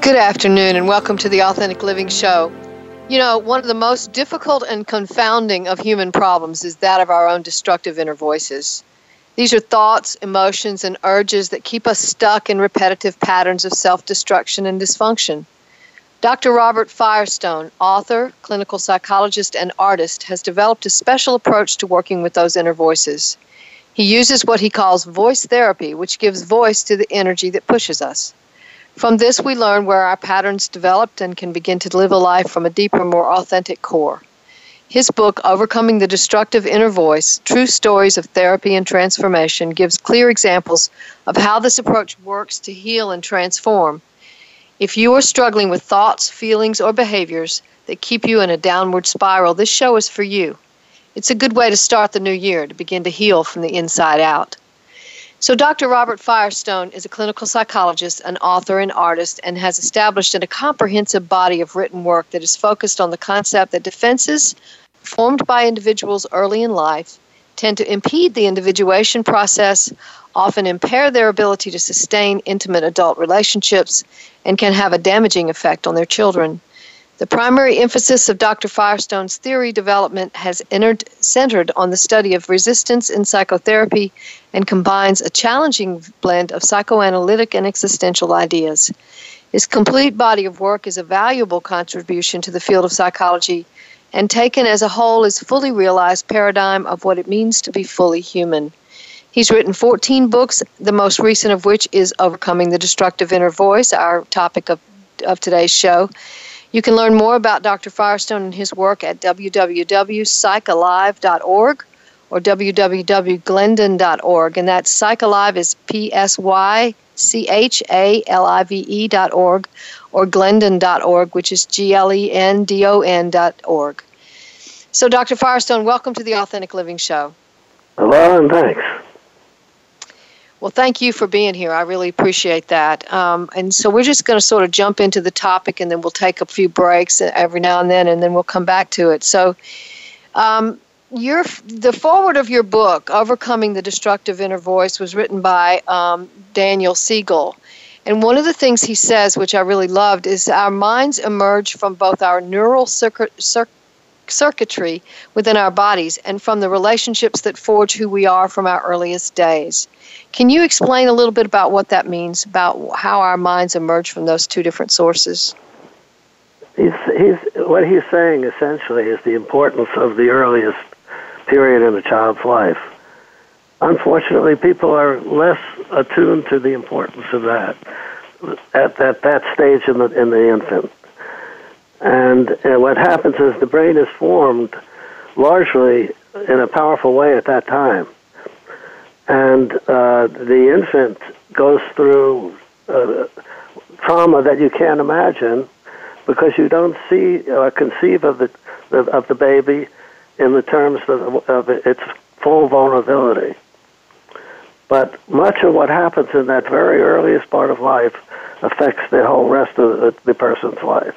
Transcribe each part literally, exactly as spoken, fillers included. Good afternoon and welcome to the Authentic Living Show. You know, one of the most difficult and confounding of human problems is that of our own destructive inner voices. These are thoughts, emotions, and urges that keep us stuck in repetitive patterns of self-destruction and dysfunction. Doctor Robert Firestone, author, clinical psychologist, and artist, has developed a special approach to working with those inner voices. He uses what he calls voice therapy, which gives voice to the energy that pushes us. From this, we learn where our patterns developed and can begin to live a life from a deeper, more authentic core. His book, Overcoming the Destructive Inner Voice, True Stories of Therapy and Transformation, gives clear examples of how this approach works to heal and transform. If you are struggling with thoughts, feelings, or behaviors that keep you in a downward spiral, this show is for you. It's a good way to start the new year, to begin to heal from the inside out. So Doctor Robert Firestone is a clinical psychologist, an author, and artist, and has established a comprehensive body of written work that is focused on the concept that defenses formed by individuals early in life tend to impede the individuation process, often impair their ability to sustain intimate adult relationships, and can have a damaging effect on their children. The primary emphasis of Doctor Firestone's theory development has entered, centered on the study of resistance in psychotherapy and combines a challenging blend of psychoanalytic and existential ideas. His complete body of work is a valuable contribution to the field of psychology and taken as a whole is a fully realized paradigm of what it means to be fully human. He's written fourteen books, the most recent of which is Overcoming the Destructive Inner Voice, our topic of, of today's show. You can learn more about Doctor Firestone and his work at w w w dot psych alive dot org or w w w dot glendon dot org, and that's Psych Alive is P S Y C H A L I V E dot org or glendon dot org, which is G L E N D O N dot org. So, Doctor Firestone, welcome to the Authentic Living Show. Hello, and thanks. Well, thank you for being here. I really appreciate that. Um, and so we're just going to sort of jump into the topic, and then we'll take a few breaks every now and then, and then we'll come back to it. So um, your, the foreword of your book, Overcoming the Destructive Inner Voice, was written by um, Daniel Siegel. And one of the things he says, which I really loved, is our minds emerge from both our neural circuit, circuit circuitry within our bodies and from the relationships that forge who we are from our earliest days. Can you explain a little bit about what that means, about how our minds emerge from those two different sources? He's, he's, what he's saying essentially is the importance of the earliest period in a child's life. Unfortunately, people are less attuned to the importance of that at that, that stage in the, in the infant. And uh, what happens is the brain is formed largely in a powerful way at that time. And uh, the infant goes through uh, trauma that you can't imagine because you don't see or conceive of the of the baby in the terms of, of its full vulnerability. But much of what happens in that very earliest part of life affects the whole rest of the, the person's life.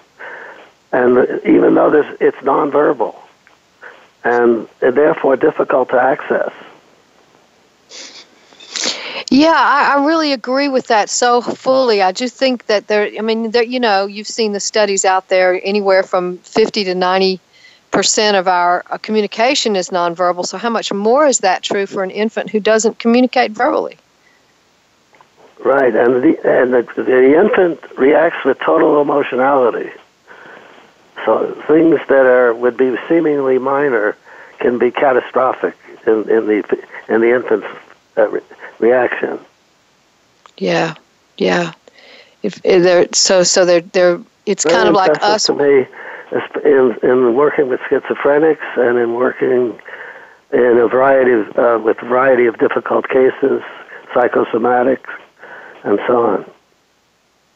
And even though this, it's nonverbal, and therefore difficult to access. Yeah, I, I really agree with that so fully. I do think that there, I mean, there, you know, you've seen the studies out there, anywhere from fifty to ninety percent of our communication is nonverbal. So how much more is that true for an infant who doesn't communicate verbally? Right, and the, and the, the infant reacts with total emotionality. So things that are would be seemingly minor can be catastrophic in, in the in the infant's uh, re- reaction. Yeah, yeah. If, if they're so so they're they're it's very kind of like us. To me, in in working with schizophrenics and in working in a variety of uh, with a variety of difficult cases, psychosomatics, and so on.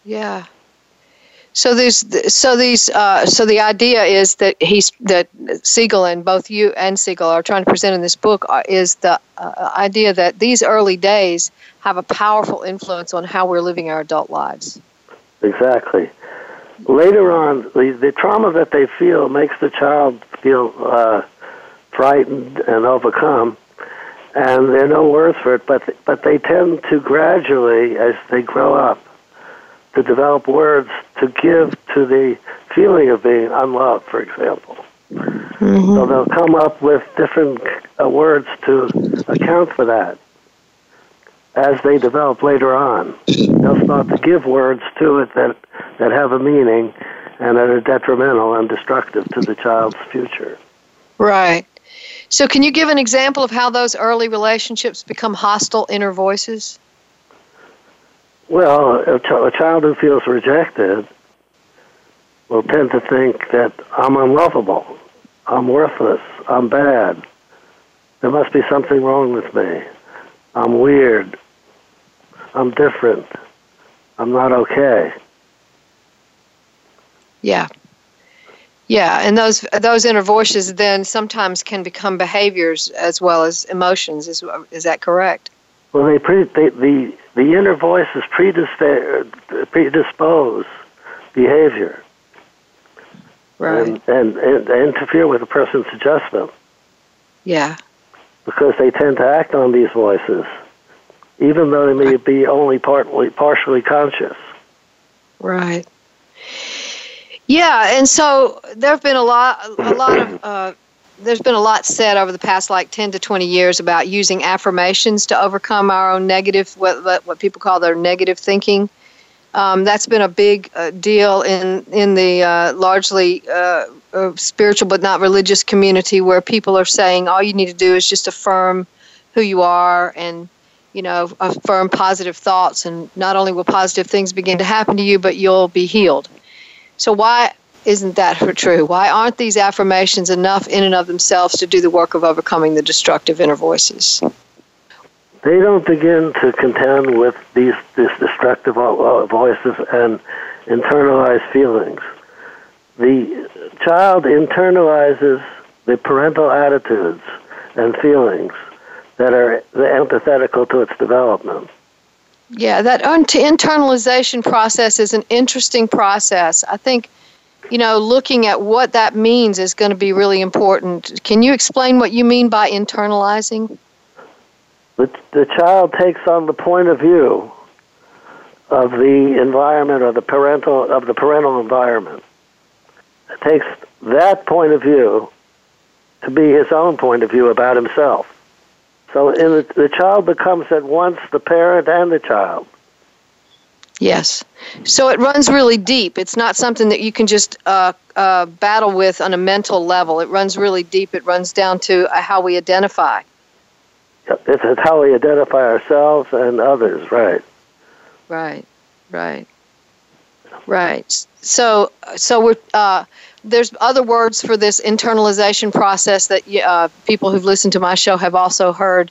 Yeah. So there's so these uh, so the idea is that he's that Siegel and both you and Siegel are trying to present in this book are, is the uh, idea that these early days have a powerful influence on how we're living our adult lives. Exactly. Later on, the, the trauma that they feel makes the child feel uh, frightened and overcome, and they're no worse for it. But but they tend to gradually, as they grow up, to develop words to give to the feeling of being unloved, for example. Mm-hmm. So they'll come up with different uh, words to account for that. As they develop later on, they'll start to give words to it that, that have a meaning and that are detrimental and destructive to the child's future. Right. So can you give an example of how those early relationships become hostile inner voices? Well, a, ch- a child who feels rejected will tend to think that I'm unlovable, I'm worthless, I'm bad, there must be something wrong with me, I'm weird, I'm different, I'm not okay. Yeah. Yeah, and those those inner voices then sometimes can become behaviors as well as emotions. Is is that correct? Well, they pre- they, the the inner voices predispose, predispose behavior, right, and, and, and interfere with a person's adjustment. Yeah, because they tend to act on these voices, even though they may be only partly partially conscious. Right. Yeah, and so there have been a lot a lot of. Uh, There's been a lot said over the past like ten to twenty years about using affirmations to overcome our own negative, what what people call their negative thinking. Um, that's been a big uh, deal in in the uh, largely uh, uh, spiritual but not religious community, where people are saying all you need to do is just affirm who you are and, you know, affirm positive thoughts, and not only will positive things begin to happen to you, but you'll be healed. So why isn't that true? Why aren't these affirmations enough in and of themselves to do the work of overcoming the destructive inner voices? They don't begin to contend with these these destructive voices and internalized feelings. The child internalizes the parental attitudes and feelings that are antithetical to its development. Yeah, that internalization process is an interesting process. I think You know, looking at what that means is going to be really important. Can you explain what you mean by internalizing? The, the child takes on the point of view of the environment or the parental of the parental environment. It takes that point of view to be his own point of view about himself. So in the, the child becomes at once the parent and the child. Yes. So it runs really deep. It's not something that you can just uh, uh, battle with on a mental level. It runs really deep. It runs down to uh, how we identify. It's how we identify ourselves and others, right? Right, right, right. So, so we're uh, there's other words for this internalization process that uh, people who've listened to my show have also heard.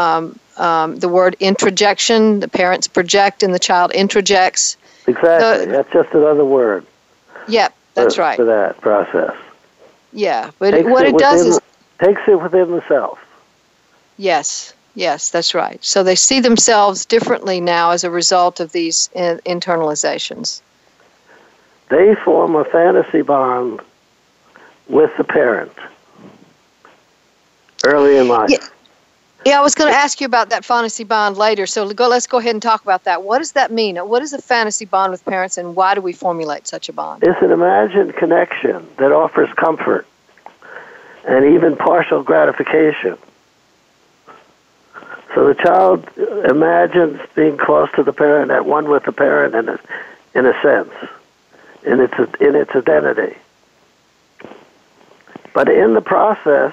Um, Um, the word introjection, the parents project and the child introjects. Exactly. The, that's just another word. Yeah, that's for, right. For that process. Yeah, but it, what it, it does within, is... takes it within the self. Yes, yes, that's right. So they see themselves differently now as a result of these in- internalizations. They form a fantasy bond with the parent early in life. Yeah. Yeah, I was going to ask you about that fantasy bond later, so go, let's go ahead and talk about that. What does that mean? What is a fantasy bond with parents, and why do we formulate such a bond? It's an imagined connection that offers comfort and even partial gratification. So the child imagines being close to the parent, at one with the parent, in a, in a sense, in its, in its identity. But in the process,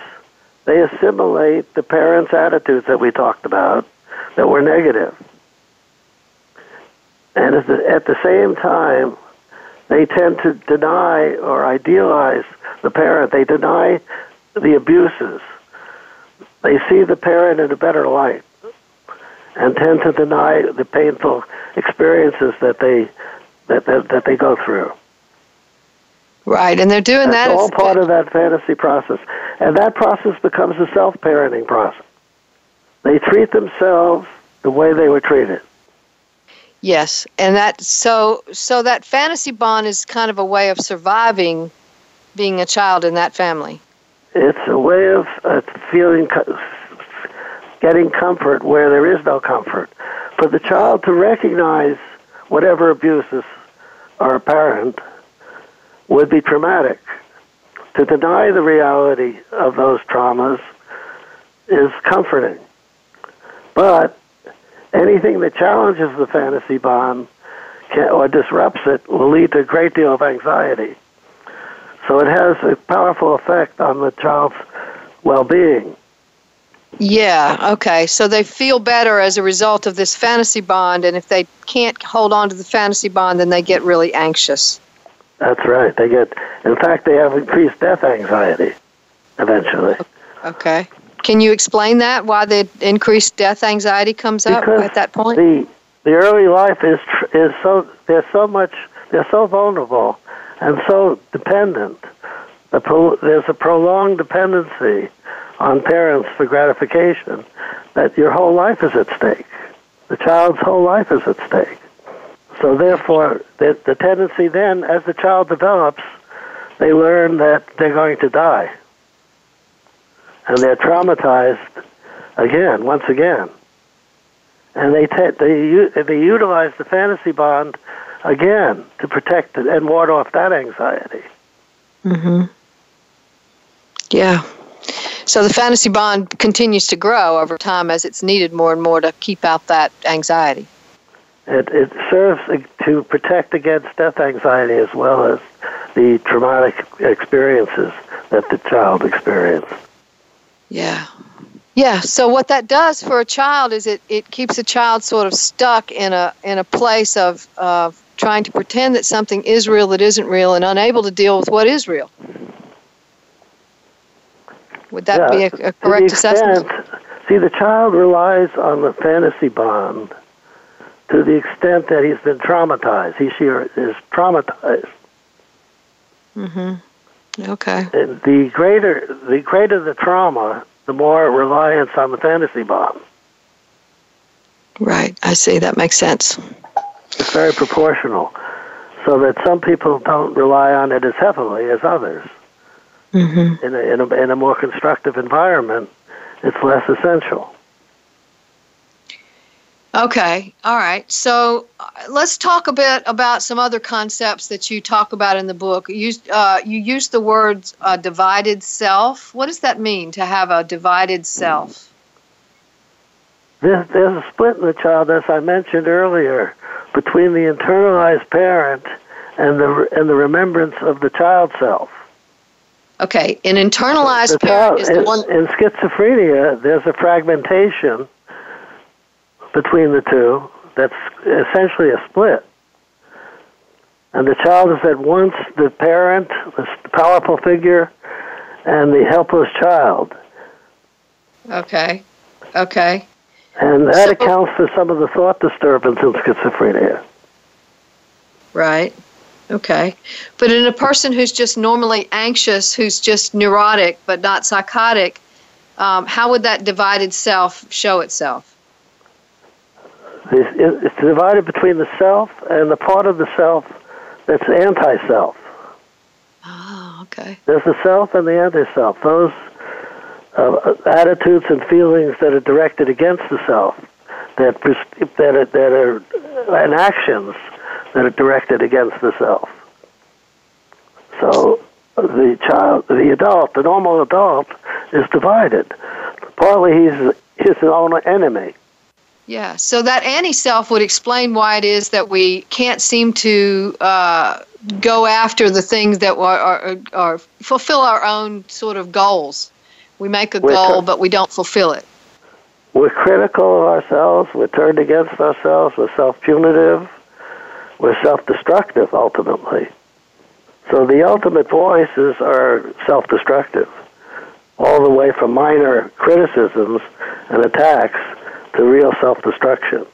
they assimilate the parents' attitudes that we talked about that were negative. And at the, at the same time, they tend to deny or idealize the parent. They deny the abuses. They see the parent in a better light and tend to deny the painful experiences that they that that, that they go through. Right, and they're doing That's that. It's all part of that fantasy process. And that process becomes a self-parenting process. They treat themselves the way they were treated. Yes, and that so so that fantasy bond is kind of a way of surviving being a child in that family. It's a way of uh, feeling, getting comfort where there is no comfort. For the child to recognize whatever abuses are apparent would be traumatic. To deny the reality of those traumas is comforting. But anything that challenges the fantasy bond can, or disrupts it will lead to a great deal of anxiety. So it has a powerful effect on the child's well-being. Yeah, okay. So they feel better as a result of this fantasy bond, and if they can't hold on to the fantasy bond, then they get really anxious. That's right. They get, in fact, they have increased death anxiety eventually. Okay. Can you explain that, why the increased death anxiety comes up because at that point? The the early life is is so they're so much they're so vulnerable and so dependent. The pro, there's a prolonged dependency on parents for gratification that your whole life is at stake. The child's whole life is at stake. So therefore, the, the tendency then, as the child develops, they learn that they're going to die. And they're traumatized again, once again. And they te- they they utilize the fantasy bond again to protect it and ward off that anxiety. Mm-hmm. Yeah. So the fantasy bond continues to grow over time as it's needed more and more to keep out that anxiety. It, it serves to protect against death anxiety as well as the traumatic experiences that the child experienced. Yeah. Yeah, so what that does for a child is it, it keeps a child sort of stuck in a in a place of, of trying to pretend that something is real that isn't real and unable to deal with what is real. Would that yeah, be a, a correct to the assessment? Extent, see, the child relies on the fantasy bond to the extent that he's been traumatized. He, she is traumatized. Mm-hmm. Okay. The greater, the greater the trauma, the more reliance on the fantasy bond. Right. I see. That makes sense. It's very proportional, so that some people don't rely on it as heavily as others. Mm-hmm. In a, in a, in a more constructive environment, it's less essential. Okay, all right. So uh, let's talk a bit about some other concepts that you talk about in the book. You, uh, you use the words uh, divided self. What does that mean, to have a divided self? There's, there's a split in the child, as I mentioned earlier, between the internalized parent and the and the remembrance of the child self. Okay, an internalized the parent child, is the in, one... In schizophrenia, there's a fragmentation between the two, that's essentially a split. And the child is at once the parent, the powerful figure, and the helpless child. Okay, okay. And that so, accounts for some of the thought disturbance in schizophrenia. Right, okay. But in a person who's just normally anxious, who's just neurotic but not psychotic, um, how would that divided self show itself? It's divided between the self and the part of the self that's anti-self. Oh, okay. There's the self and the anti-self. Those uh, attitudes and feelings that are directed against the self, that that are, that are and actions that are directed against the self. So the child, the adult, the normal adult, is divided. Partly, he's his own enemy. Yeah, so that anti-self would explain why it is that we can't seem to uh, go after the things that are, are, are fulfill our own sort of goals. We make a we're goal, t- but we don't fulfill it. We're critical of ourselves. We're turned against ourselves. We're self-punitive. We're self-destructive, ultimately. So the ultimate voices are self-destructive, all the way from minor criticisms and attacks to real self-destruction.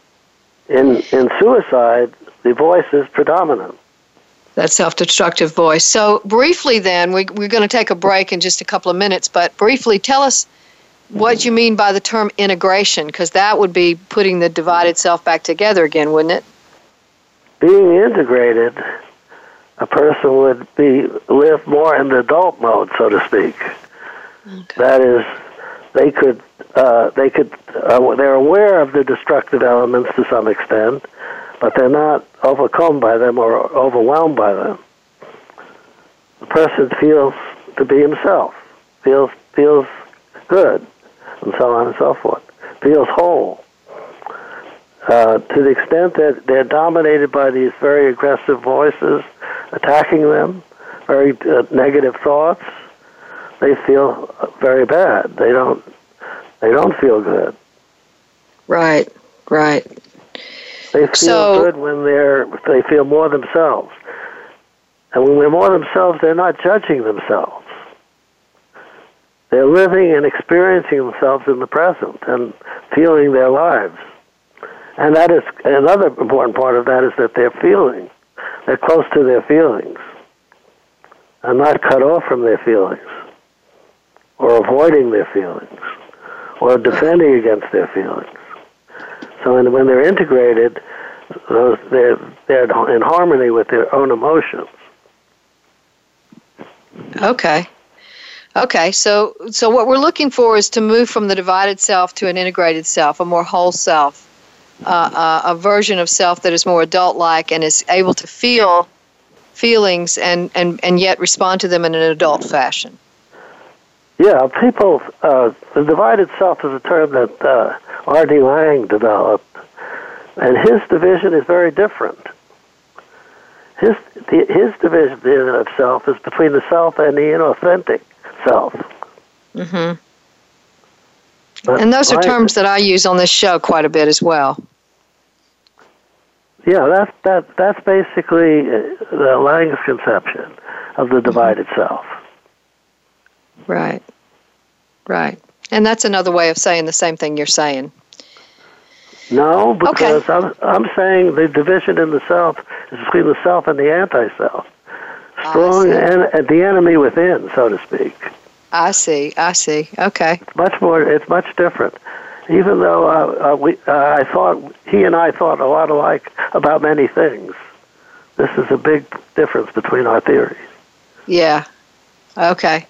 In in suicide, the voice is predominant. That self-destructive voice. So briefly then, we, we're going to take a break in just a couple of minutes, but briefly tell us what you mean by the term integration, because that would be putting the divided self back together again, wouldn't it? Being integrated, a person would be live more in the adult mode, so to speak. Okay. That is, they could, uh, they could, uh, they're aware of the destructive elements to some extent, but they're not overcome by them or overwhelmed by them. The person feels to be himself, feels feels good, and so on and so forth, feels whole. Uh, to the extent that they're dominated by these very aggressive voices attacking them, very uh, negative thoughts, they feel very bad. They don't. They don't feel good. Right. Right. They feel so good when they're, they feel more themselves. And when they're more themselves, they're not judging themselves. They're living and experiencing themselves in the present and feeling their lives. And that is another important part of that is that they're feeling. They're close to their feelings and not cut off from their feelings or avoiding their feelings or defending against their feelings. So when they're integrated, those, they're, they're in harmony with their own emotions. Okay. Okay, so so what we're looking for is to move from the divided self to an integrated self, a more whole self, uh, uh, a version of self that is more adult-like and is able to feel feelings and, and, and yet respond to them in an adult fashion. Yeah, people, uh, the divided self is a term that uh, R D Laing developed, and his division is very different. His his division of self is between the self and the inauthentic self. Mm-hmm. But and those are terms that I use on this show quite a bit as well. Yeah, that's, that, that's basically the Laing's conception of the divided mm-hmm. self. Right, right. And that's another way of saying the same thing you're saying. No, because okay. I'm, I'm saying the division in the self is between the self and the anti-self. Strong and en- the enemy within, so to speak. I see, I see. Okay. It's much more, it's much different. Even though uh, uh, we, uh, I thought, he and I thought a lot alike about many things, this is a big difference between our theories. Yeah, okay.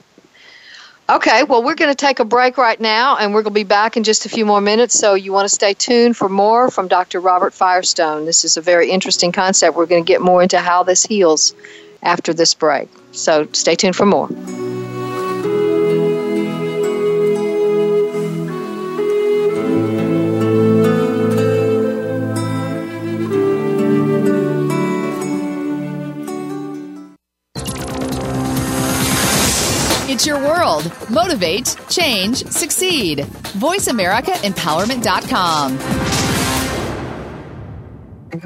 Okay, well, we're going to take a break right now, and we're going to be back in just a few more minutes, so you want to stay tuned for more from Doctor Robert Firestone. This is a very interesting concept. We're going to get more into how this heals after this break, so stay tuned for more. It's your world. Motivate, change, succeed. voice america empowerment dot com.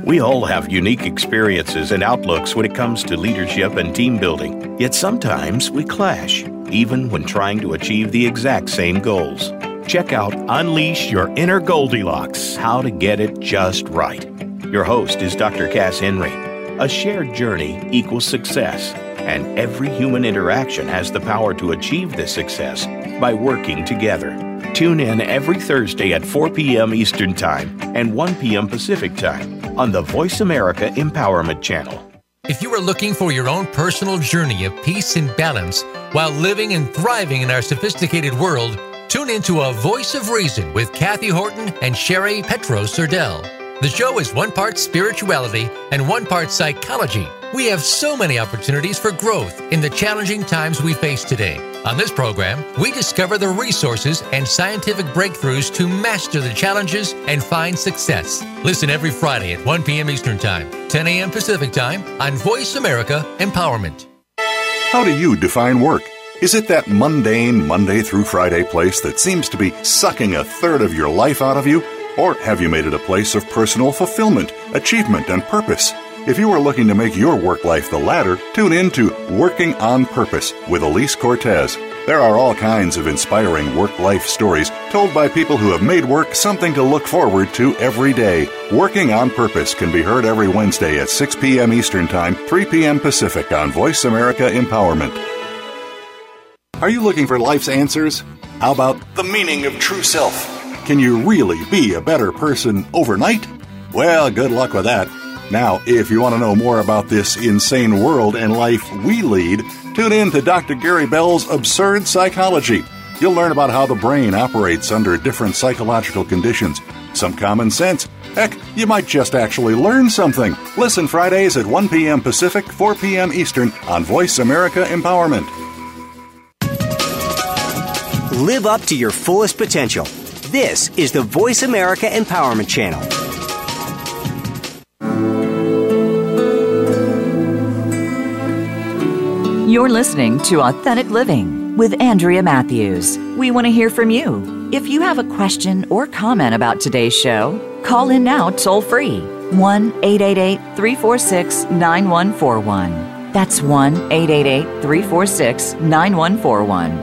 We all have unique experiences and outlooks when it comes to leadership and team building. Yet sometimes we clash, even when trying to achieve the exact same goals. Check out Unleash Your Inner Goldilocks, How to Get It Just Right. Your host is Doctor Cass Henry. A shared journey equals success. And every human interaction has the power to achieve this success by working together. Tune in every Thursday at four p.m. Eastern Time and one p.m. Pacific Time on the Voice America Empowerment Channel. If you are looking for your own personal journey of peace and balance while living and thriving in our sophisticated world, tune into A Voice of Reason with Kathy Horton and Sherry Petro-Serdell. The show is one part spirituality and one part psychology. We have so many opportunities for growth in the challenging times we face today. On this program, we discover the resources and scientific breakthroughs to master the challenges and find success. Listen every Friday at one p.m. Eastern Time, ten a.m. Pacific Time on Voice America Empowerment. How do you define work? Is it that mundane Monday through Friday place that seems to be sucking a third of your life out of you? Or have you made it a place of personal fulfillment, achievement, and purpose? If you are looking to make your work life the latter, tune in to Working on Purpose with Elise Cortez. There are all kinds of inspiring work-life stories told by people who have made work something to look forward to every day. Working on Purpose can be heard every Wednesday at six p.m. Eastern Time, three p.m. Pacific on Voice America Empowerment. Are you looking for life's answers? How about the meaning of true self? Can you really be a better person overnight? Well, good luck with that. Now, if you want to know more about this insane world and life we lead, tune in to Doctor Gary Bell's Absurd Psychology. You'll learn about how the brain operates under different psychological conditions, some common sense. Heck, you might just actually learn something. Listen Fridays at one p.m. Pacific, four p.m. Eastern on Voice America Empowerment. Live up to your fullest potential. This is the Voice America Empowerment Channel. You're listening to Authentic Living with Andrea Matthews. We want to hear from you. If you have a question or comment about today's show, call in now toll-free, one eight eight eight, three four six, nine one four one. That's one eight eight eight, three four six, nine one four one.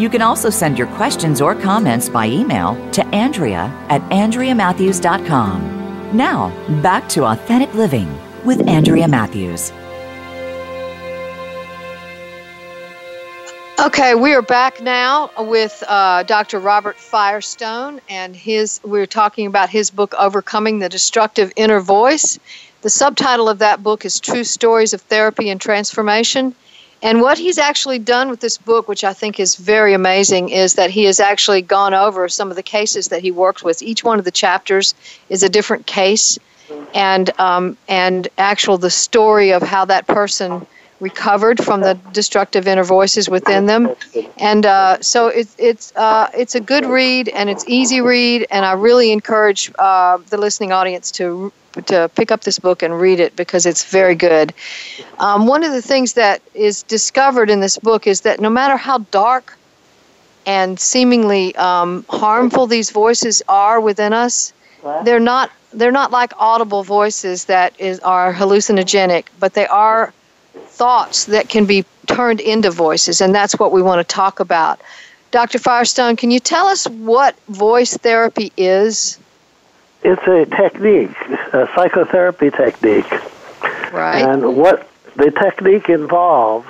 You can also send your questions or comments by email to Andrea at andrea matthews dot com. Now, back to Authentic Living with Andrea Matthews. Okay, we are back now with uh, Doctor Robert Firestone, and his. we're talking about his book, Overcoming the Destructive Inner Voice. The subtitle of that book is True Stories of Therapy and Transformation. And what he's actually done with this book, which I think is very amazing, is that he has actually gone over some of the cases that he worked with. Each one of the chapters is a different case, and um, and actual the story of how that person recovered from the destructive inner voices within them. And uh, so it's it's uh, it's a good read, and it's easy read, and I really encourage uh, the listening audience to to pick up this book and read it, because it's very good. Um, one of the things that is discovered in this book is that no matter how dark and seemingly um, harmful these voices are within us, they're not they're not like audible voices that is are hallucinogenic, but they are thoughts that can be turned into voices, and that's what we want to talk about. Doctor Firestone, can you tell us what voice therapy is? It's a technique, a psychotherapy technique. Right. And what the technique involves,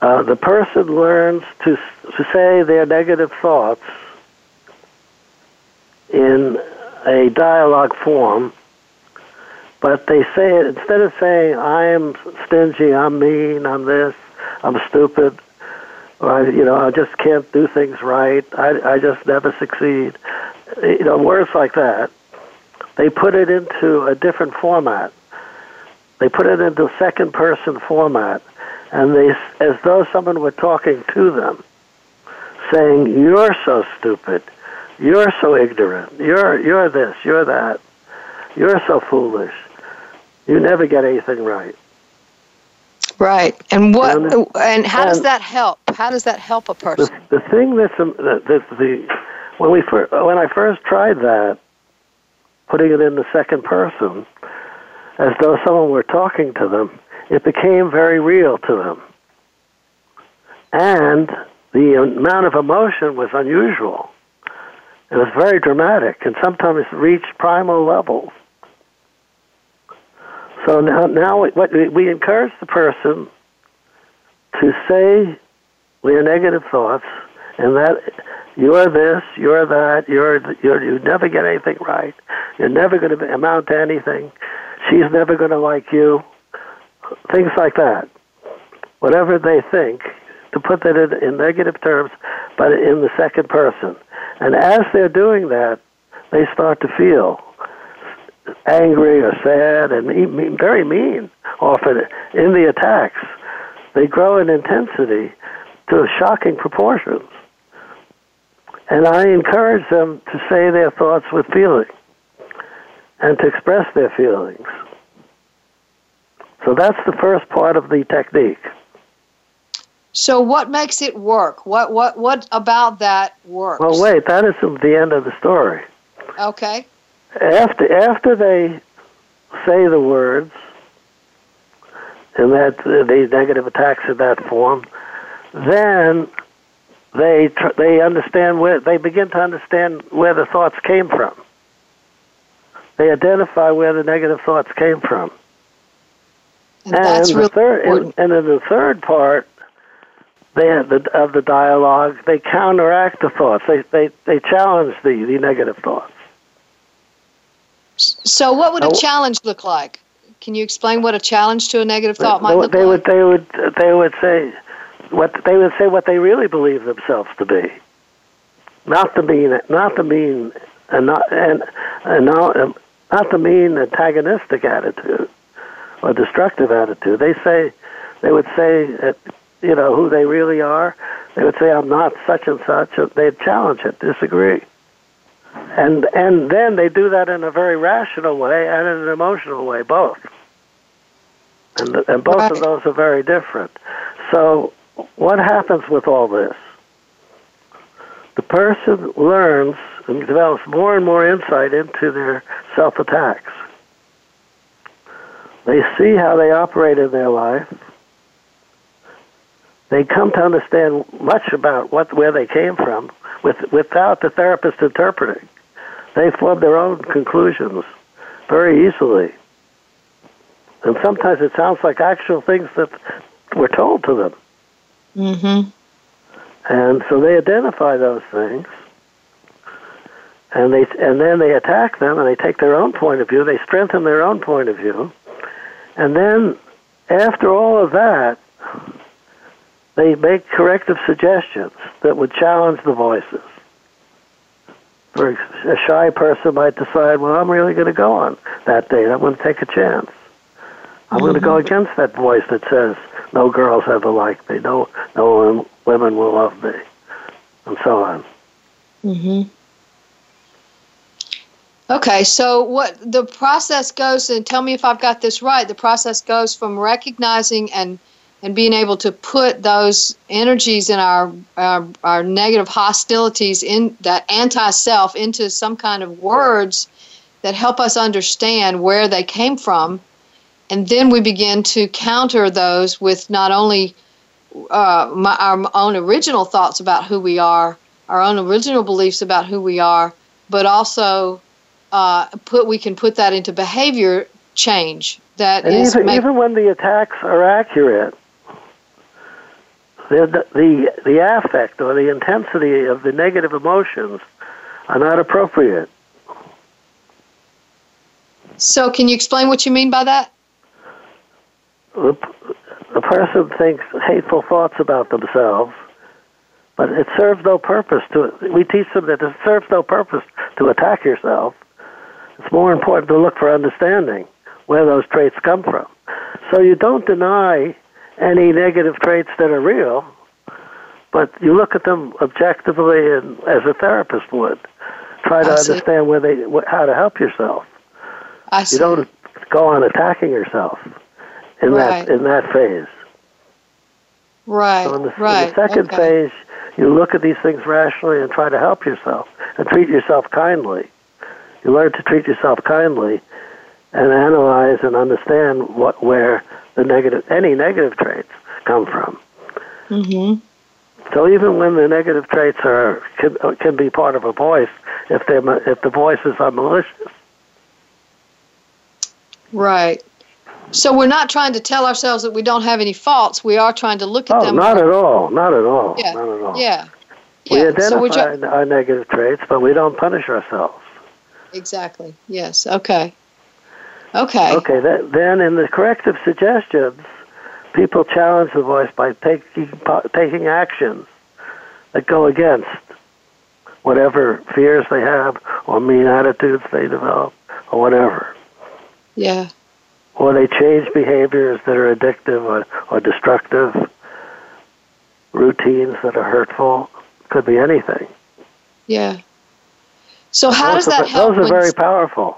uh, the person learns to, to say their negative thoughts in a dialogue form. But they say it, instead of saying, I am stingy, I'm mean, I'm this, I'm stupid, or, I, you know, I just can't do things right, I, I just never succeed, you know, words like that, they put it into a different format. They put it into second-person format, and they, as though someone were talking to them, saying, you're so stupid, you're so ignorant, you're you're this, you're that, you're so foolish. You never get anything right. Right. And what? And, and how and does that help? How does that help a person? The, the thing that's um, the, the, the when we fir- when I first tried that, putting it in the second person, as though someone were talking to them, it became very real to them, and the amount of emotion was unusual. It was very dramatic, and sometimes reached primal levels. So now, now we, what, we encourage the person to say their negative thoughts, and that you're this, you're that, you're, you're you never get anything right, you're never going to amount to anything, she's never going to like you, things like that. Whatever they think, to put that in, in negative terms, but in the second person. And as they're doing that, they start to feel angry or sad and mean, very mean often in the attacks. They grow in intensity to shocking proportions. And I encourage them to say their thoughts with feeling and to express their feelings. So that's the first part of the technique. So what makes it work? What what what about that works? Well, wait, that isn't the end of the story. Okay. After after they say the words, and that uh, these negative attacks in that form, then they tr- they understand where they begin to understand where the thoughts came from. They identify where the negative thoughts came from. And, and that's the really third, important. And, and in the third part, they have the, of the dialogue, they counteract the thoughts. They they, they challenge the, the negative thoughts. So, what would a challenge look like? Can you explain what a challenge to a negative thought might look like? They would they would they would say what they would say what they really believe themselves to be, not the mean not the mean and not and and not, not the mean antagonistic attitude or destructive attitude. They say they would say that, you know, who they really are. They would say, "I'm not such and such." They'd challenge it, disagree. And and then they do that in a very rational way and in an emotional way, both. And, and both right. of those are very different. So what happens with all this? The person learns and develops more and more insight into their self-attacks. They see how they operate in their life. They come to understand much about what where they came from, With, without the therapist interpreting. They form their own conclusions very easily. And sometimes it sounds like actual things that were told to them. Mm-hmm. And so they identify those things, and they and then they attack them, and they take their own point of view, they strengthen their own point of view. And then, after all of that, they make corrective suggestions that would challenge the voices. For a shy person might decide, well, I'm really going to go on that date. I'm going to take a chance. I'm mm-hmm. going to go against that voice that says, no girls ever like me, no no women will love me, and so on. Mm-hmm. Okay, so what the process goes, and tell me if I've got this right, the process goes from recognizing and And being able to put those energies and our, our our negative hostilities, in that anti-self, into some kind of words that help us understand where they came from, and then we begin to counter those with not only uh, my, our own original thoughts about who we are, our own original beliefs about who we are, but also uh, put we can put that into behavior change. That and is even, make- even when the attacks are accurate. The, the the affect or the intensity of the negative emotions are not appropriate. So can you explain what you mean by that? The, the person thinks hateful thoughts about themselves, but it serves no purpose to, we teach them that it serves no purpose to attack yourself. It's more important to look for understanding where those traits come from. So you don't deny any negative traits that are real, but you look at them objectively and as a therapist would. Try to understand where they, wh- how to help yourself. I see. You don't go on attacking yourself in right. that in that phase. Right, so in the, right. In the second okay. phase, you look at these things rationally and try to help yourself and treat yourself kindly. You learn to treat yourself kindly and analyze and understand what where the negative, any negative traits come from. Mm-hmm. So even when the negative traits are can, can be part of a voice, if they if the voices are malicious. Right. So we're not trying to tell ourselves that we don't have any faults. We are trying to look at oh, them. Not at all. Not at all. Yeah. Not at all. Yeah. We yeah. identify so you... our negative traits, but we don't punish ourselves. Exactly. Yes. Okay. Okay. Okay. That, then, in the corrective suggestions, people challenge the voice by taking taking actions that go against whatever fears they have, or mean attitudes they develop, or whatever. Yeah. Or they change behaviors that are addictive or, or destructive, routines that are hurtful. Could be anything. Yeah. So how those does that are, help? Those are very powerful.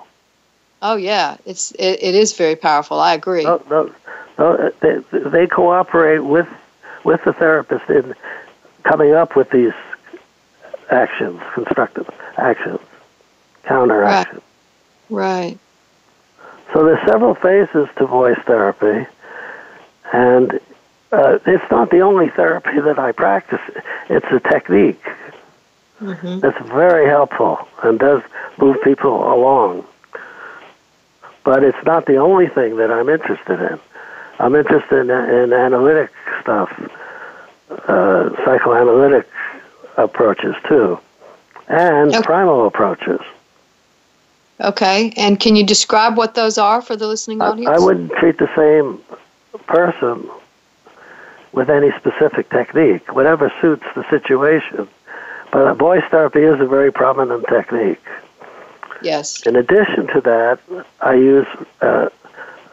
Oh yeah, it's it, it is very powerful. I agree. No, no, no, they, they cooperate with with the therapist in coming up with these actions, constructive actions, counter actions. Right. right. So there's several phases to voice therapy, and uh, it's not the only therapy that I practice. It's a technique mm-hmm. that's very helpful and does move people along. But it's not the only thing that I'm interested in. I'm interested in, in analytic stuff, uh, psychoanalytic approaches too, and okay. primal approaches. Okay, and can you describe what those are for the listening audience? I, I wouldn't treat the same person with any specific technique, whatever suits the situation. But voice therapy is a very prominent technique. Yes. In addition to that, I use a,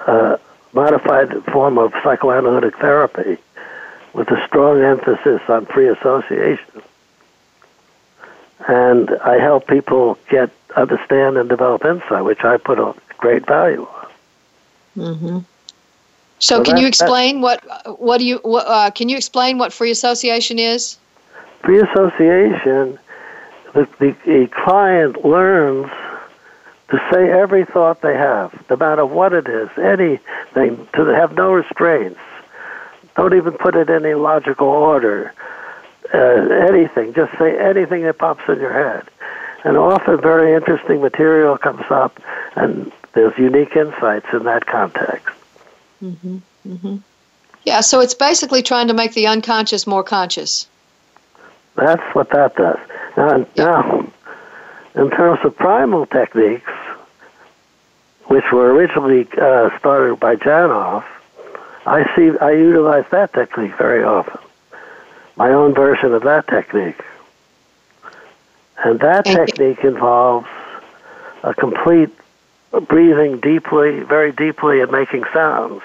a modified form of psychoanalytic therapy with a strong emphasis on free association. And I help people get, understand, and develop insight, which I put a great value on. Mm-hmm. So, so can that, you explain what what do you what, uh, can you explain what free association is? Free association, the, the, the client learns to say every thought they have, no matter what it is, anything, to have no restraints. Don't even put it in any logical order. Uh, anything, just say anything that pops in your head. And often very interesting material comes up, and there's unique insights in that context. Mm-hmm, mm-hmm. Yeah, so it's basically trying to make the unconscious more conscious. That's what that does. Now, yeah. now in terms of primal techniques, which were originally uh, started by Janoff, I see I utilize that technique very often. My own version of that technique. And that and technique involves a complete breathing deeply, very deeply, and making sounds.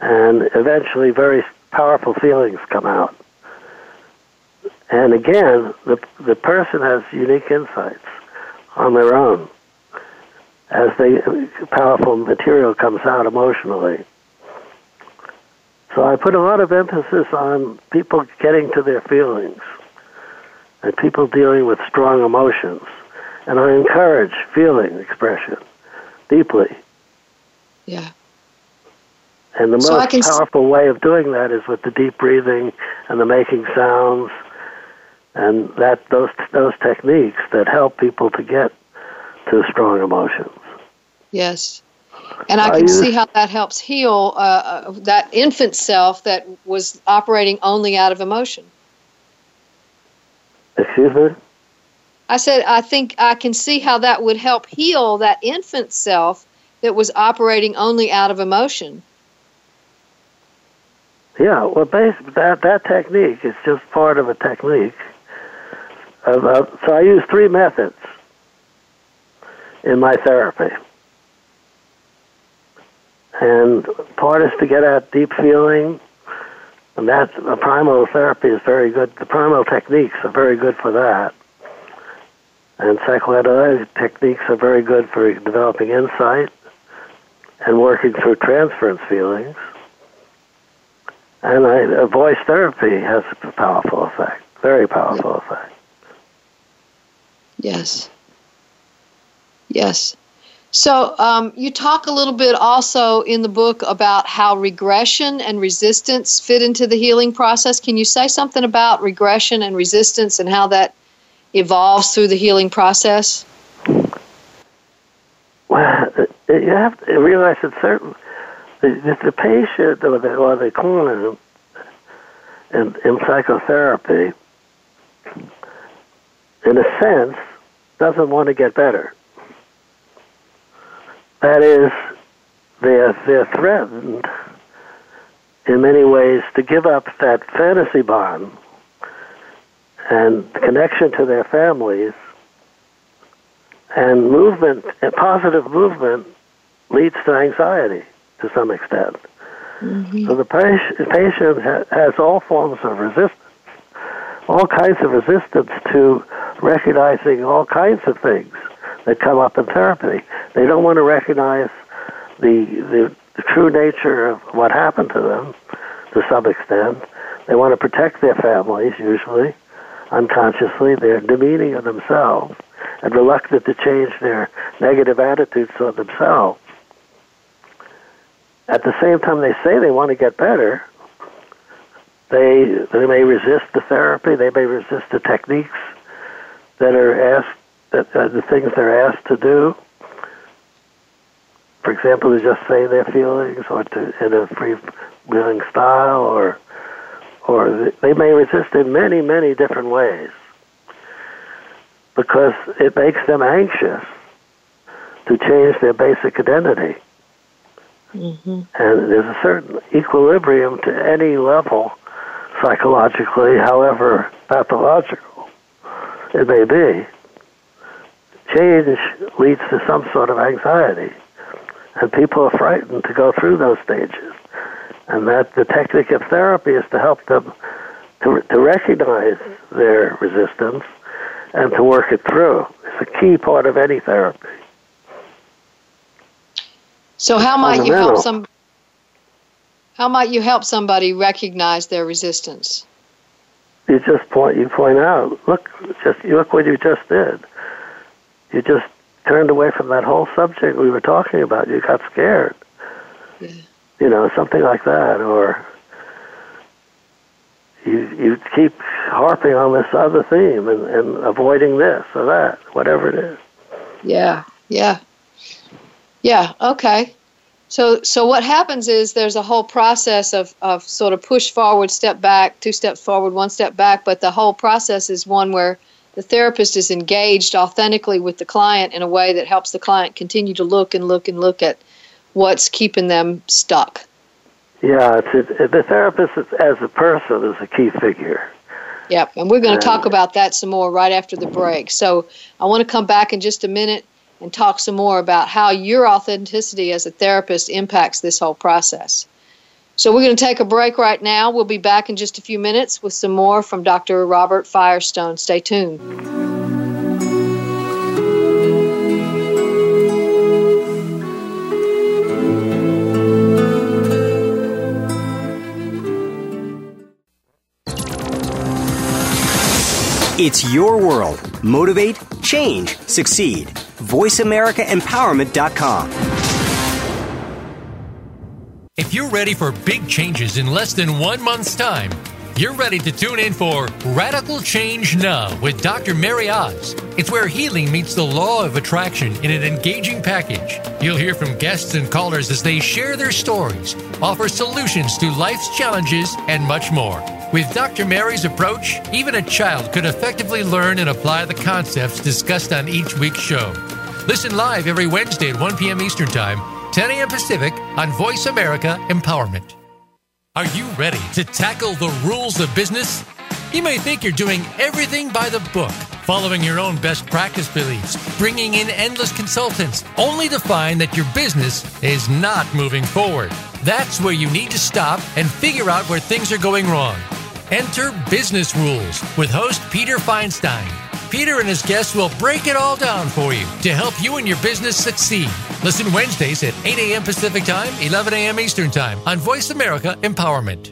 And eventually very powerful feelings come out. And again, the the person has unique insights on their own as the powerful material comes out emotionally. So I put a lot of emphasis on people getting to their feelings and people dealing with strong emotions. And I encourage feeling expression deeply. Yeah. And the so most powerful s- way of doing that is with the deep breathing and the making sounds and that those those techniques that help people to get to strong emotions. Yes. And I can see how that helps heal uh, that infant self that was operating only out of emotion. Excuse me? I said, I think I can see how that would help heal that infant self that was operating only out of emotion. Yeah, well, basically that, that technique is just part of a technique. Of, uh, so I use three methods in my therapy. And part is to get at deep feeling, and that's a primal therapy is very good. The primal techniques are very good for that. And psychoanalytic techniques are very good for developing insight and working through transference feelings. And I, voice therapy has a powerful effect, very powerful effect. Yes. Yes. So um, you talk a little bit also in the book about how regression and resistance fit into the healing process. Can you say something about regression and resistance and how that evolves through the healing process? Well, you have to realize that certain the, the patient or the, or the client in, in psychotherapy, in a sense, doesn't want to get better. That is, they're, they're threatened in many ways to give up that fantasy bond and connection to their families, and movement, and positive movement leads to anxiety to some extent. Mm-hmm. So the patient has all forms of resistance, all kinds of resistance to recognizing all kinds of things that come up in therapy. They don't want to recognize the, the the true nature of what happened to them, to some extent. They want to protect their families, usually, unconsciously. They're demeaning of themselves and reluctant to change their negative attitudes on themselves. At the same time, they say they want to get better, They they may resist the therapy. They may resist the techniques that are asked, that uh, the things they're asked to do. For example, to just say their feelings, or to in a free-wheeling style, or or they may resist in many, many different ways because it makes them anxious to change their basic identity. Mm-hmm. And there's a certain equilibrium to any level, psychologically, however pathological it may be. Change leads to some sort of anxiety, and people are frightened to go through those stages. And that the technique of therapy is to help them to, to recognize their resistance and to work it through. It's a key part of any therapy. So how might you help some? How might you help somebody recognize their resistance? You just point. You point out. Look, just look what you just did. You just turned away from that whole subject we were talking about. You got scared. Yeah. You know, something like that, or you you keep harping on this other theme and, and avoiding this or that, whatever it is. Yeah. Yeah. Yeah, okay. So so what happens is there's a whole process of, of sort of push forward, step back, two steps forward, one step back, but the whole process is one where the therapist is engaged authentically with the client in a way that helps the client continue to look and look and look at what's keeping them stuck. Yeah, it's a, the therapist as a person is a key figure. Yep, and we're going to talk about that some more right after the break. So I want to come back in just a minute and talk some more about how your authenticity as a therapist impacts this whole process. So we're going to take a break right now. We'll be back in just a few minutes with some more from Doctor Robert Firestone. Stay tuned. It's your world. Motivate, change, succeed. voice america empowerment dot com. If you're ready for big changes in less than one month's time, you're ready to tune in for Radical Change Now with Doctor Mary Oz. It's where healing meets the law of attraction in an engaging package. You'll hear from guests and callers as they share their stories, offer solutions to life's challenges, and much more. With Doctor Mary's approach, even a child could effectively learn and apply the concepts discussed on each week's show. Listen live every Wednesday at one p.m. Eastern Time, ten a.m. Pacific on Voice America Empowerment. Are you ready to tackle the rules of business? You may think you're doing everything by the book, following your own best practice beliefs, bringing in endless consultants, only to find that your business is not moving forward. That's where you need to stop and figure out where things are going wrong. Enter Business Rules with host Peter Feinstein. Peter and his guests will break it all down for you to help you and your business succeed. Listen Wednesdays at eight a.m. Pacific Time, eleven a.m. Eastern Time on Voice America Empowerment.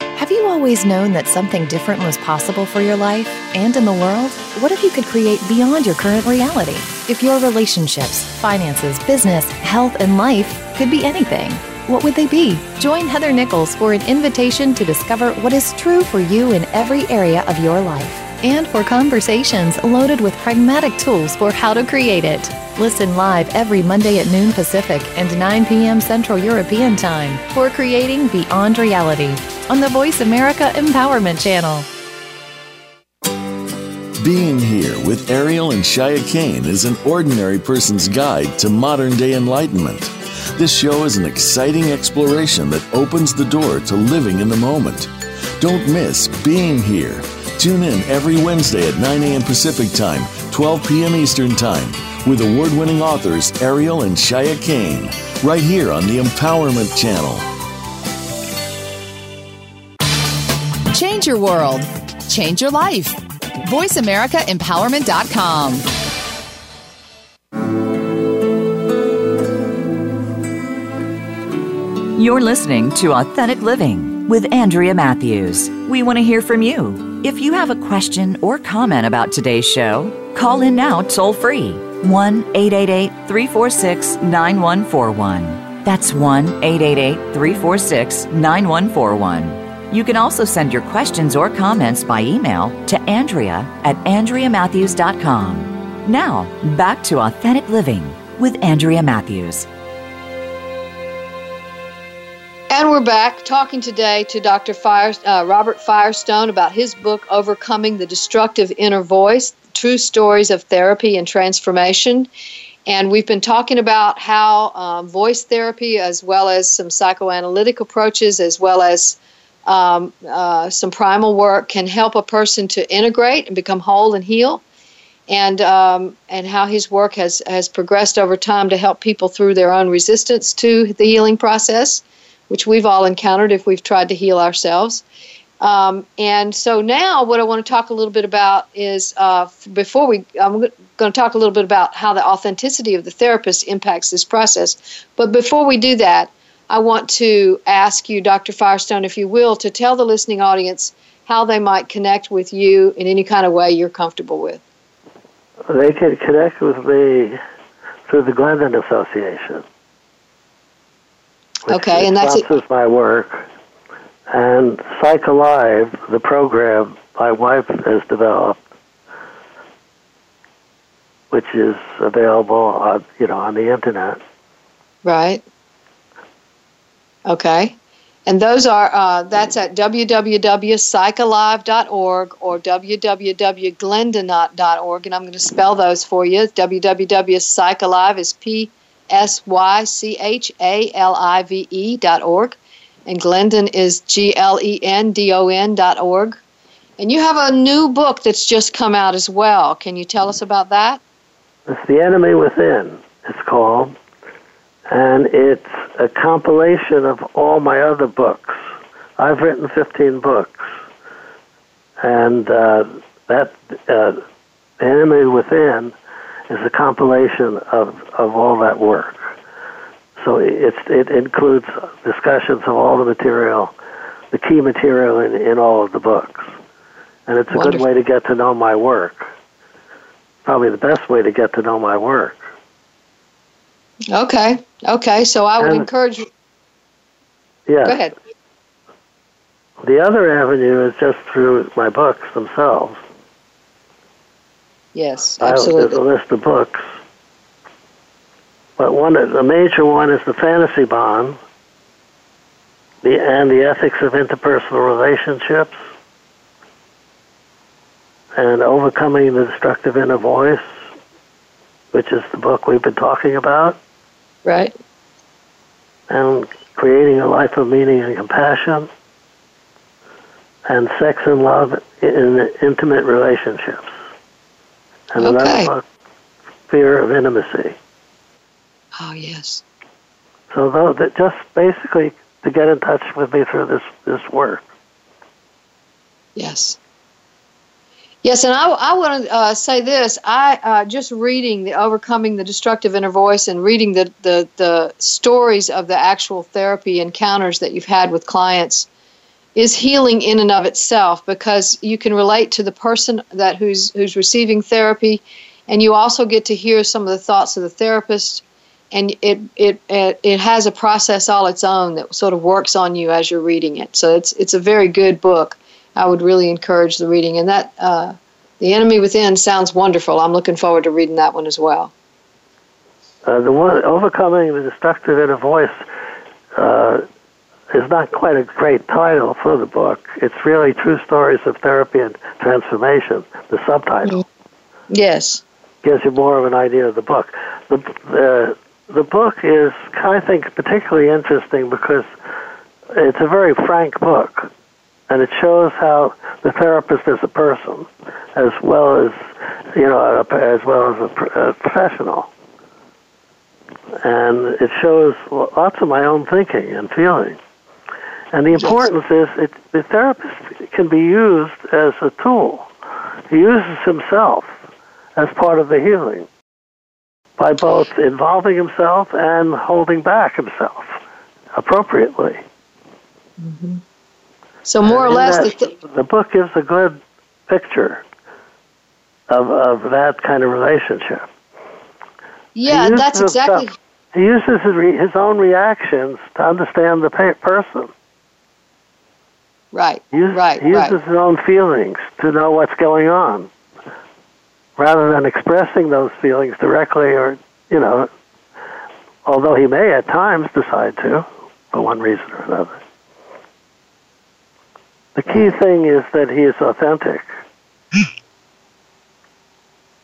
Have you always known that something different was possible for your life and in the world? What if you could create beyond your current reality? If your relationships, finances, business, health, and life could be anything, what would they be? Join Heather Nichols for an invitation to discover what is true for you in every area of your life, and for conversations loaded with pragmatic tools for how to create it. Listen live every Monday at noon Pacific and nine p.m. Central European Time for Creating Beyond Reality on the Voice America Empowerment Channel. Being Here with Ariel and Shia Kane is an ordinary person's guide to modern-day enlightenment. This show is an exciting exploration that opens the door to living in the moment. Don't miss Being Here. Tune in every Wednesday at nine a.m. Pacific Time, twelve p.m. Eastern Time, with award-winning authors Ariel and Shia Kane, right here on the Empowerment Channel. Change your world. Change your life. voice america empowerment dot com. You're listening to Authentic Living with Andrea Matthews. We want to hear from you. If you have a question or comment about today's show, call in now toll-free, one eight eight eight, three four six, nine one four one. That's one eight eight eight, three four six, nine one four one. You can also send your questions or comments by email to Andrea at andrea matthews dot com. Now, back to Authentic Living with Andrea Matthews. And we're back talking today to Doctor Fire, uh, Robert Firestone about his book, Overcoming the Destructive Inner Voice, True Stories of Therapy and Transformation. And we've been talking about how um, voice therapy, as well as some psychoanalytic approaches, as well as um, uh, some primal work, can help a person to integrate and become whole and heal. And um, and how his work has, has progressed over time to help people through their own resistance to the healing process, which we've all encountered if we've tried to heal ourselves. Um, and so now what I want to talk a little bit about is, uh, before we, I'm going to talk a little bit about how the authenticity of the therapist impacts this process. But before we do that, I want to ask you, Doctor Firestone, if you will, to tell the listening audience how they might connect with you in any kind of way you're comfortable with. They can connect with me through the Glendon Association. Which okay, and that's it. My work. And Psych Alive, the program my wife has developed, which is available on, you know, on the internet. Right. Okay, and those are uh, that's at w w w dot psych alive dot org or w w w dot glendonot dot org, and I'm going to spell those for you. w w w dot psych alive is p. S-Y-C-H-A-L-I-V-E dot org. And Glendon is G-L-E-N-D-O-N dot org. And you have a new book that's just come out as well. Can you tell us about that? It's The Enemy Within, it's called. And it's a compilation of all my other books. I've written fifteen books. And uh, that uh, The Enemy Within is a compilation of, of all that work. So it's, it includes discussions of all the material, the key material in, in all of the books. And it's a Wonderful. Good way to get to know my work. Probably the best way to get to know my work. Okay. Okay. So I would and, encourage you. Yeah. Go ahead. The other avenue is just through my books themselves. Yes, absolutely. I, there's a list of books. But one, a major one is The Fantasy Bond the, and The Ethics of Interpersonal Relationships and Overcoming the Destructive Inner Voice, which is the book we've been talking about. Right. And Creating a Life of Meaning and Compassion and Sex and Love in Intimate Relationships. And another okay. book, Fear of Intimacy. Oh, yes. So though, that just basically to get in touch with me through this, this work. Yes. Yes, and I, I want to uh, say this. I uh, just reading the Overcoming the Destructive Inner Voice and reading the, the, the stories of the actual therapy encounters that you've had with clients is healing in and of itself, because you can relate to the person that who's who's receiving therapy, and you also get to hear some of the thoughts of the therapist, and it it it has a process all its own that sort of works on you as you're reading it. So it's it's a very good book. I would really encourage the reading, and that uh, The Enemy Within sounds wonderful. I'm looking forward to reading that one as well. Uh, the one Overcoming the Destructive Inner Voice. Uh, It's not quite a great title for the book. It's really True Stories of Therapy and Transformation, the subtitle. Yes. Gives you more of an idea of the book. The uh, the book is, I think, particularly interesting because it's a very frank book, and it shows how the therapist is a person, as well as, you know, as well as a, a professional. And it shows lots of my own thinking and feeling. And the importance is it, the therapist can be used as a tool. He uses himself as part of the healing by both involving himself and holding back himself appropriately. Mm-hmm. So more or less... That, the, th- the book gives a good picture of, of that kind of relationship. Yeah, and that's exactly... Stuff. He uses his, re- his own reactions to understand the pa- person. right, use, right, uses right. his own feelings to know what's going on, rather than expressing those feelings directly, or, you know, although he may at times decide to, for one reason or another. The key thing is that he is authentic.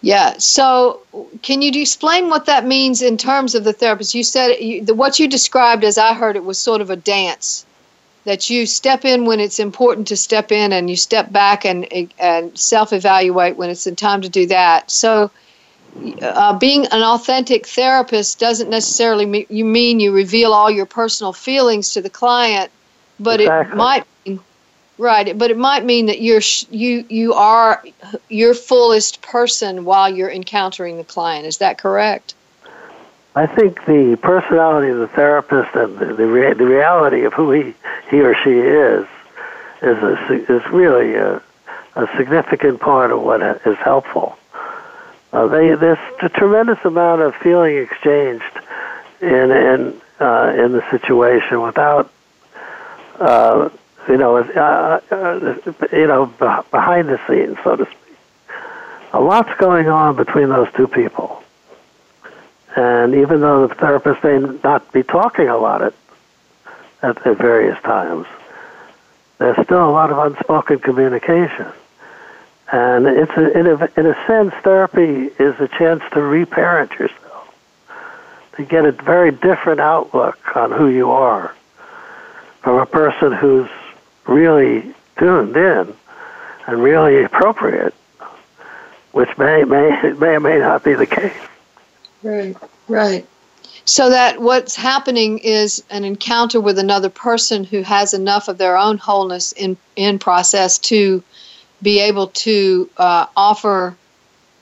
Yeah. So, can you explain what that means in terms of the therapist? You said you, the, what you described, as I heard it, was sort of a dance, that you step in when it's important to step in, and you step back and and self-evaluate when it's in time to do that. So, uh, being an authentic therapist doesn't necessarily mean you mean you reveal all your personal feelings to the client, but exactly. it might. Right, but it might mean that you're you you are your fullest person while you're encountering the client. Is that correct? I think the personality of the therapist and the the, rea- the reality of who he, he or she is is a, is really a, a significant part of what is helpful. Uh, they, there's a tremendous amount of feeling exchanged in in uh, in the situation without. Uh, You know, uh, uh, you know, behind the scenes, so to speak. A lot's going on between those two people. And even though the therapist may not be talking a lot at, at, at various times, there's still a lot of unspoken communication. And it's a, in, a, in a sense, therapy is a chance to reparent yourself, to get a very different outlook on who you are from a person who's really tuned in and really appropriate, which may may may or may not be the case. Right, right. So that what's happening is an encounter with another person who has enough of their own wholeness in, in process to be able to uh, offer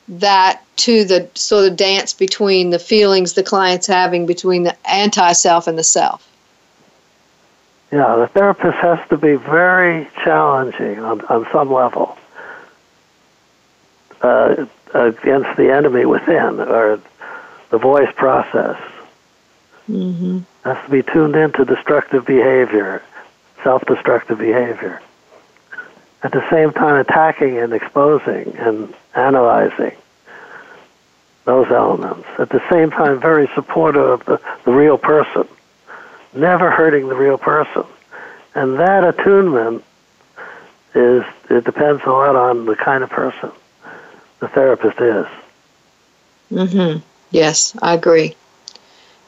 that to the sort of dance between the feelings the client's having between the anti-self and the self. Yeah, the therapist has to be very challenging on, on some level uh, against the enemy within, or the voice process. Mm-hmm. Has to be tuned into destructive behavior, self-destructive behavior. At the same time, attacking and exposing and analyzing those elements. At the same time, very supportive of the, the real person. Never hurting the real person. And that attunement is, it depends a lot on the kind of person the therapist is. Mm-hmm. Yes, I agree.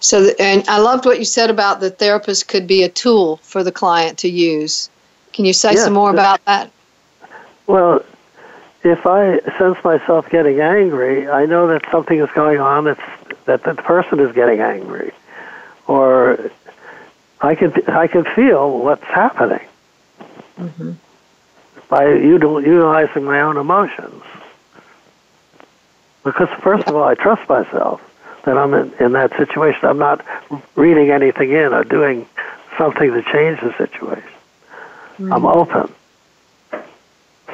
So, th- and I loved what you said about the therapist could be a tool for the client to use. Can you say yes. some more about that? Well, if I sense myself getting angry, I know that something is going on that's, that the person is getting angry. Or I can I can feel what's happening mm-hmm. by util, utilizing my own emotions, because first of all, I trust myself that I'm in, in that situation. I'm not reading anything in or doing something to change the situation. Mm-hmm. I'm open,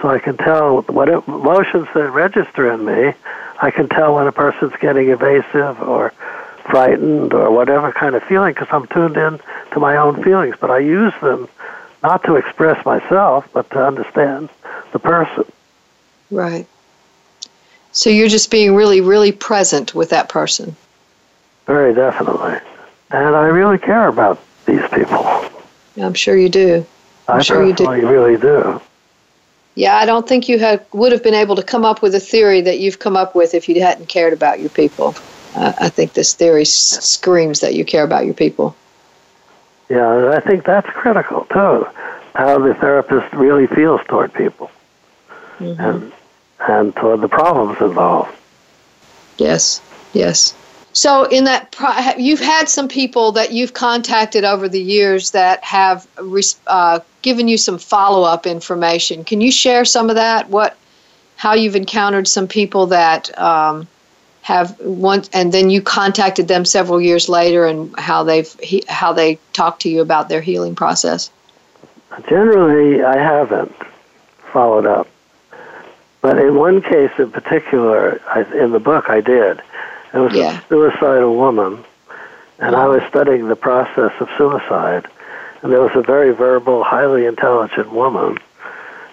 so I can tell what emotions that register in me. I can tell when a person's getting evasive or frightened or whatever kind of feeling, because I'm tuned in to my own feelings, but I use them not to express myself, but to understand the person. Right. So you're just being really, really present with that person. Very definitely. And I really care about these people. I'm sure you do. I'm I sure you do. I really do. Yeah, I don't think you have, would have been able to come up with a theory that you've come up with if you hadn't cared about your people. I think this theory s- screams that you care about your people. Yeah, I think that's critical, too, how the therapist really feels toward people mm-hmm. and and toward the problems involved. Yes, yes. So in that, pro- you've had some people that you've contacted over the years that have uh, given you some follow-up information. Can you share some of that? What, how you've encountered some people that... Um, Have once, and then you contacted them several years later, and how they've he, how they talked to you about their healing process. Generally, I haven't followed up, but in one case in particular, I, in the book, I did. It was yeah. a suicidal woman, and I was studying the process of suicide, And there was a very verbal, highly intelligent woman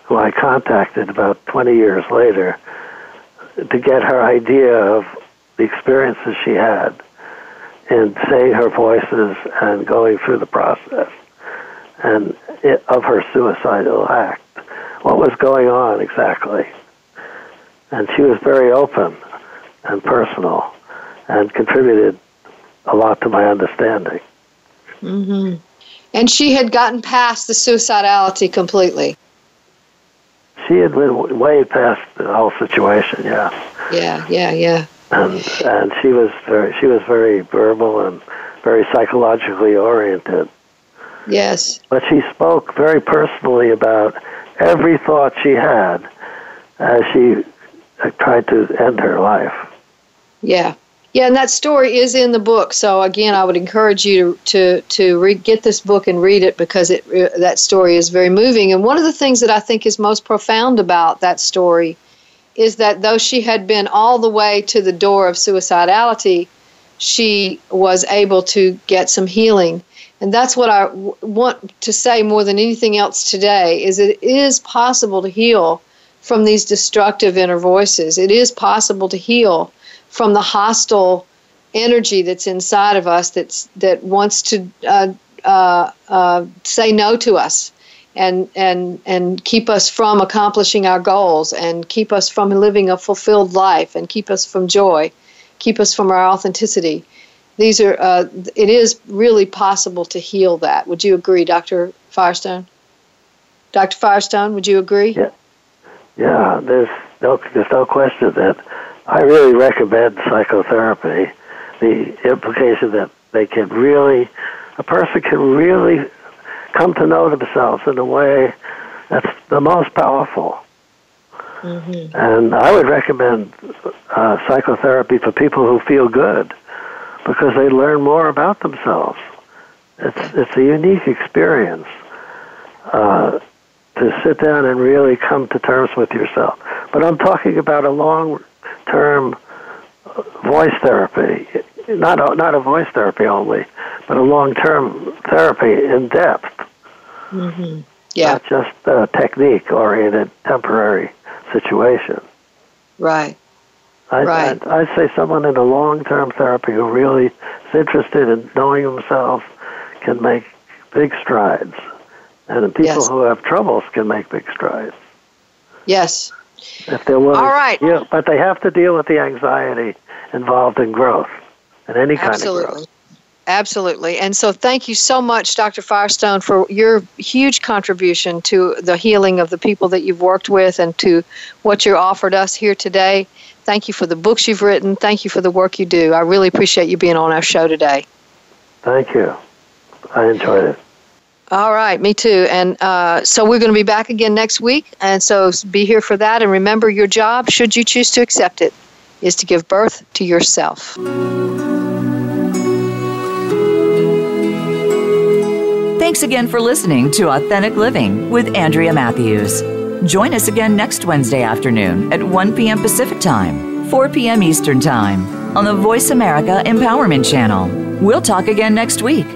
who I contacted about twenty years later to get her idea of the experiences she had in saying her voices and going through the process and it, of her suicidal act, what was going on exactly. And she was very open and personal and contributed a lot to my understanding. Mm-hmm. And she had gotten past the suicidality completely. She had been way past the whole situation, yeah. Yeah, yeah, yeah. And and she was very she was very verbal and very psychologically oriented. Yes. But she spoke very personally about every thought she had as she tried to end her life. Yeah. Yeah, and that story is in the book. So again, I would encourage you to to to re- get this book and read it, because it that story is very moving. And one of the things that I think is most profound about that story is that though she had been all the way to the door of suicidality, she was able to get some healing. And that's what I w- want to say more than anything else today, is it is possible to heal from these destructive inner voices. It is possible to heal from the hostile energy that's inside of us that's that wants to uh, uh, uh, say no to us and and and keep us from accomplishing our goals and keep us from living a fulfilled life and keep us from joy, keep us from our authenticity. These are uh, it is really possible to heal that. Would you agree, Doctor Firestone? Doctor Firestone, would you agree? Yeah, yeah. There's no there's no question that. I really recommend psychotherapy. The implication that they can really, a person can really come to know themselves in a way that's the most powerful. Mm-hmm. And I would recommend uh, psychotherapy for people who feel good, because they learn more about themselves. It's it's a unique experience uh, to sit down and really come to terms with yourself. But I'm talking about a long term voice therapy, not a, not a voice therapy only, but a long-term therapy in depth. Mm-hmm. Yeah, not just a technique-oriented temporary situation. Right, I'd, right. I'd, I'd say someone in a long-term therapy who really is interested in knowing themselves can make big strides, and the people yes. who have troubles can make big strides. Yes. If they're willing. All right. Yeah, but they have to deal with the anxiety involved in growth, in any kind Absolutely. Of growth. Absolutely. And so thank you so much, Doctor Firestone, for your huge contribution to the healing of the people that you've worked with and to what you offered us here today. Thank you for the books you've written. Thank you for the work you do. I really appreciate you being on our show today. Thank you. I enjoyed it. All right, me too. And uh, so we're going to be back again next week, and so be here for that. And remember, your job, should you choose to accept it, is to give birth to yourself. Thanks again for listening to Authentic Living with Andrea Matthews. Join us again next Wednesday afternoon at one p.m. Pacific Time, four p.m. Eastern Time on the Voice America Empowerment Channel. We'll talk again next week.